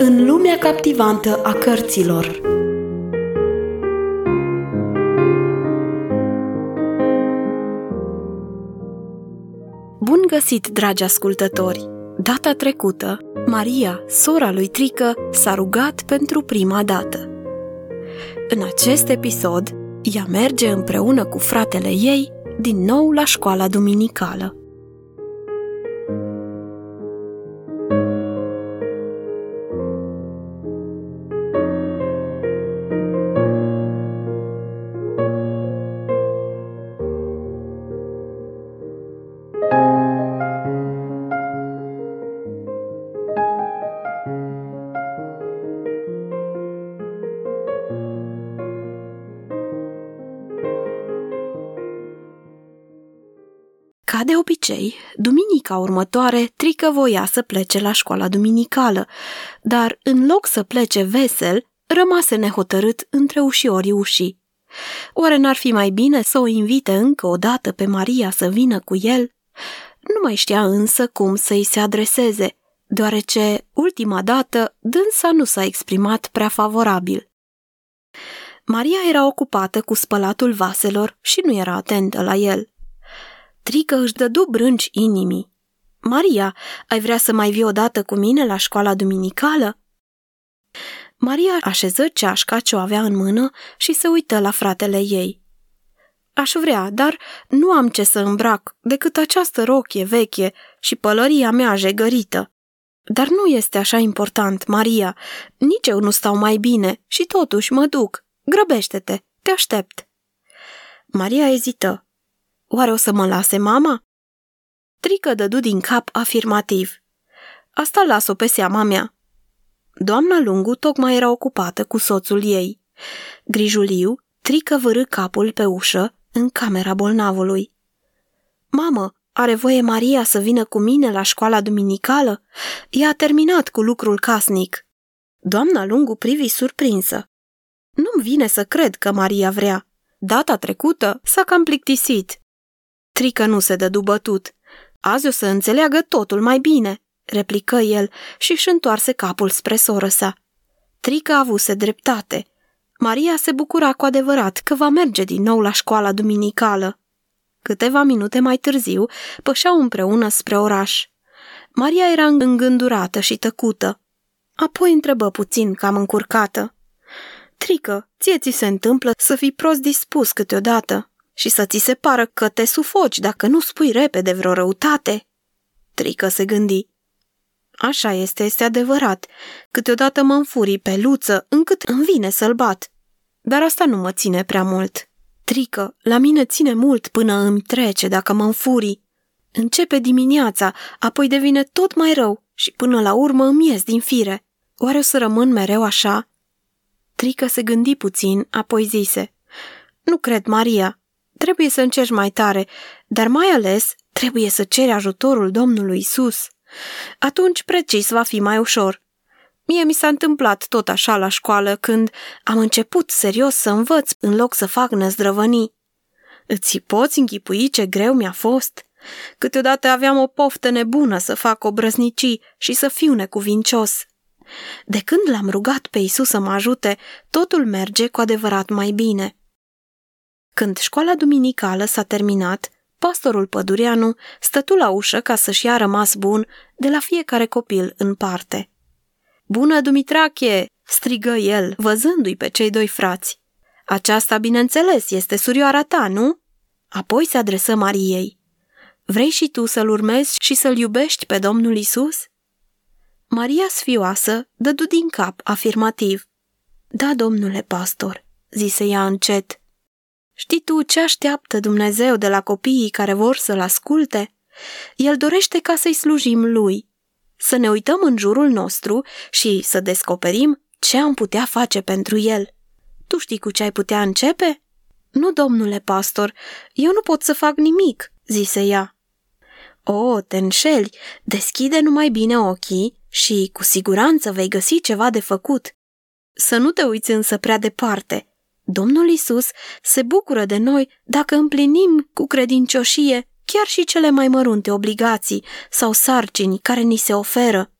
În lumea captivantă a cărților. Bun găsit, dragi ascultători! Data trecută, Maria, sora lui Trică, s-a rugat pentru prima dată. În acest episod, ea merge împreună cu fratele ei din nou la școala duminicală. Ca de obicei, duminica următoare, Trică voia să plece la școala duminicală, dar în loc să plece vesel, rămase nehotărât între ușiorii ușii. Oare n-ar fi mai bine să o invite încă o dată pe Maria să vină cu el? Nu mai știa însă cum să-i se adreseze, deoarece, ultima dată, dânsa nu s-a exprimat prea favorabil. Maria era ocupată cu spălatul vaselor și nu era atentă la el. Trică își dădu brânci inimii. Maria, ai vrea să mai vii odată cu mine la școala duminicală? Maria așeză ceașca ce o avea în mână și se uită la fratele ei. Aș vrea, dar nu am ce să îmbrac decât această rochie veche și pălăria mea jegărită. Dar nu este așa important, Maria. Nici eu nu stau mai bine și totuși mă duc. Grăbește-te, te aștept. Maria ezită. Oare o să mă lase mama? Trică dădu din cap afirmativ. Asta las-o pe seama mea. Doamna Lungu tocmai era ocupată cu soțul ei. Grijuliu, Trică vârâ capul pe ușă în camera bolnavului. Mamă, are voie Maria să vină cu mine la școala duminicală? Ea a terminat cu lucrul casnic. Doamna Lungu privi surprinsă. Nu-mi vine să cred că Maria vrea. Data trecută s-a cam plictisit. Trică nu se dădu bătut. Azi o să înțeleagă totul mai bine, replică el și își întoarse capul spre soră sa. Trică avuse dreptate. Maria se bucura cu adevărat că va merge din nou la școala duminicală. Câteva minute mai târziu pășeau împreună spre oraș. Maria era îngândurată și tăcută. Apoi întrebă puțin, cam încurcată. Trică, ție ți se întâmplă să fii prost dispus câteodată și să ți se pară că te sufoci dacă nu spui repede vreo răutate? Trică se gândi. Așa este adevărat. Câteodată mă înfurii pe Luță încât îmi vine să-l bat. Dar asta nu mă ține prea mult. Trică, la mine ține mult până îmi trece dacă mă înfurii. Începe dimineața, apoi devine tot mai rău și până la urmă îmi ies din fire. Oare o să rămân mereu așa? Trică se gândi puțin, apoi zise, nu cred, Maria, trebuie să încerci mai tare, dar mai ales trebuie să ceri ajutorul Domnului Isus. Atunci precis va fi mai ușor. Mie mi s-a întâmplat tot așa la școală când am început serios să învăț în loc să fac năzdrăvănii. Îți poți închipui ce greu mi-a fost? Câteodată aveam o poftă nebună să fac obrăznicii și să fiu necuvincios. De când l-am rugat pe Iisus să mă ajute, totul merge cu adevărat mai bine. Când școala duminicală s-a terminat, pastorul Pădureanu stătu la ușă ca să-și ia rămas bun de la fiecare copil în parte. Bună, Dumitrache! Strigă el, văzându-i pe cei doi frați. Aceasta, bineînțeles, este surioara ta, nu? Apoi se adresă Mariei. Vrei și tu să-L urmezi și să-L iubești pe Domnul Iisus? Maria sfioasă dădu din cap afirmativ. Da, domnule pastor, zise ea încet. Știi tu ce așteaptă Dumnezeu de la copiii care vor să-L asculte? El dorește ca să-I slujim Lui, să ne uităm în jurul nostru și să descoperim ce am putea face pentru El. Tu știi cu ce ai putea începe? Nu, domnule pastor, eu nu pot să fac nimic, zise ea. O, te înșeli, deschide numai bine ochii și cu siguranță vei găsi ceva de făcut. Să nu te uiți însă prea departe. Domnul Iisus se bucură de noi dacă împlinim cu credincioșie chiar și cele mai mărunte obligații sau sarcini care ni se oferă.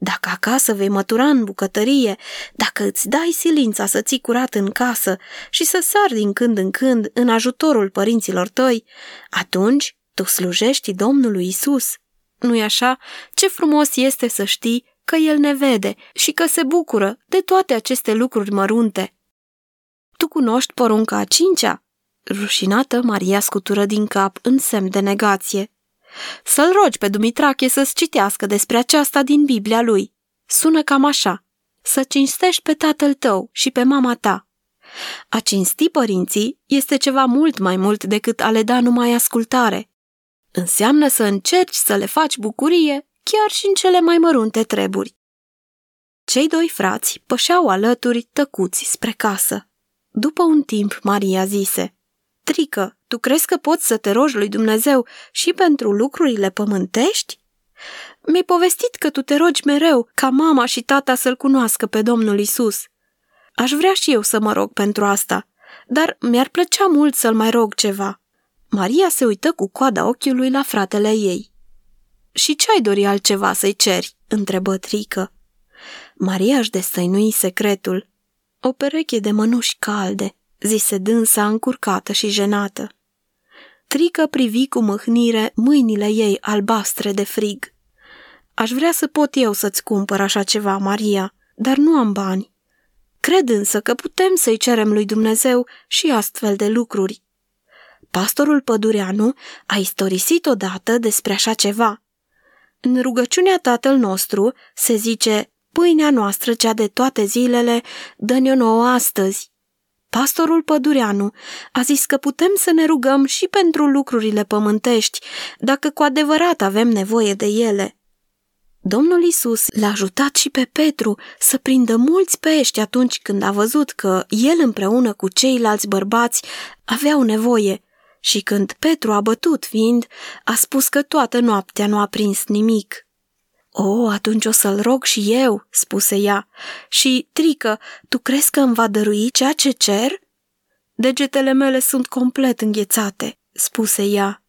Dacă acasă vei mătura în bucătărie, dacă îți dai silința să ții curat în casă și să sari din când în când în ajutorul părinților tăi, atunci tu slujești Domnului Isus. Nu-i așa? Ce frumos este să știi că El ne vede și că se bucură de toate aceste lucruri mărunte. Tu cunoști porunca a 5-a? Rușinată, Maria scutură din cap în semn de negație. Să-l rogi pe Dumitrache să-ți citească despre aceasta din Biblia lui. Sună cam așa. Să cinstești pe tatăl tău și pe mama ta. A cinsti părinții este ceva mult mai mult decât a le da numai ascultare. Înseamnă să încerci să le faci bucurie chiar și în cele mai mărunte treburi. Cei doi frați pășeau alături tăcuți spre casă. După un timp, Maria zise: Trică, tu crezi că poți să te rogi lui Dumnezeu și pentru lucrurile pământești? Mi-ai povestit că tu te rogi mereu ca mama și tata să-L cunoască pe Domnul Isus. Aș vrea și eu să mă rog pentru asta, dar mi-ar plăcea mult să-L mai rog ceva. Maria se uită cu coada ochiului la fratele ei. Și ce-ai dori altceva să-i ceri? Întrebă Trică. Maria își destăinui secretul. O pereche de mănuși calde, zise dânsa încurcată și jenată. Trică privi cu mâhnire mâinile ei albastre de frig. Aș vrea să pot eu să-ți cumpăr așa ceva, Maria, dar nu am bani. Cred însă că putem să-i cerem lui Dumnezeu și astfel de lucruri. Pastorul Pădureanu a istorisit odată despre așa ceva. În rugăciunea Tatăl nostru se zice: Pâinea noastră cea de toate zilele, dă-ne-o nouă astăzi. Pastorul Pădureanu a zis că putem să ne rugăm și pentru lucrurile pământești, dacă cu adevărat avem nevoie de ele. Domnul Isus l-a ajutat și pe Petru să prindă mulți pești atunci când a văzut că el împreună cu ceilalți bărbați aveau nevoie și când Petru a bătut fiind, a spus că toată noaptea nu a prins nimic. O, atunci o să-l rog și eu," spuse ea. Și, Trică, tu crezi că îmi va dărui ceea ce cer?" Degetele mele sunt complet înghețate," spuse ea.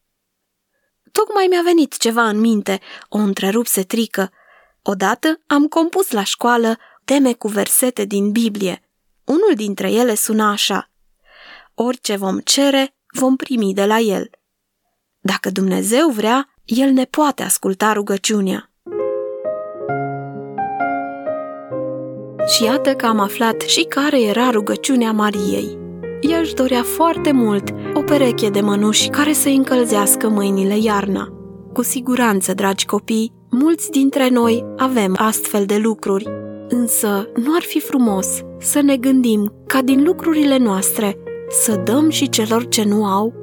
Tocmai mi-a venit ceva în minte," o întrerupse Trică. Odată am compus la școală teme cu versete din Biblie. Unul dintre ele suna așa: Orice vom cere, vom primi de la El. Dacă Dumnezeu vrea, El ne poate asculta rugăciunea. Și iată că am aflat și care era rugăciunea Mariei. Ea își dorea foarte mult o pereche de mănuși care să-i încălzească mâinile iarna. Cu siguranță, dragi copii, mulți dintre noi avem astfel de lucruri. Însă, nu ar fi frumos să ne gândim ca din lucrurile noastre să dăm și celor ce nu au?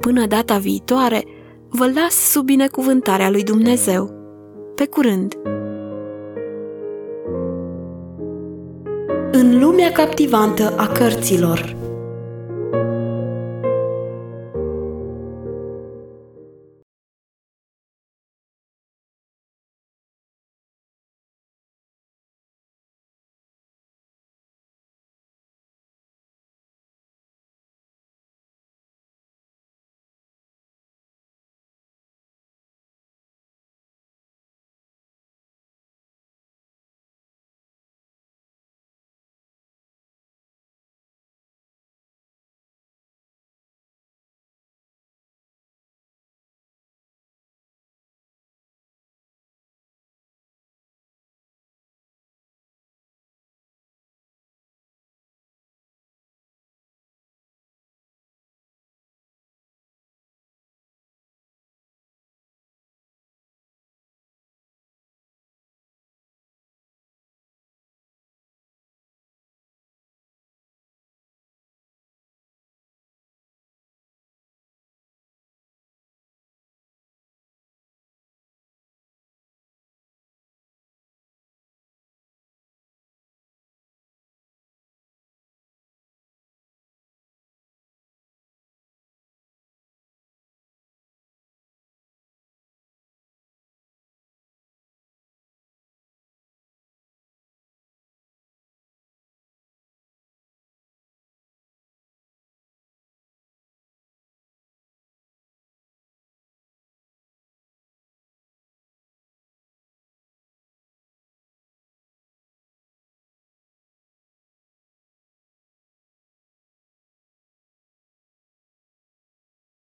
Până data viitoare, vă las sub binecuvântarea lui Dumnezeu. Pe curând! În lumea captivantă a cărților.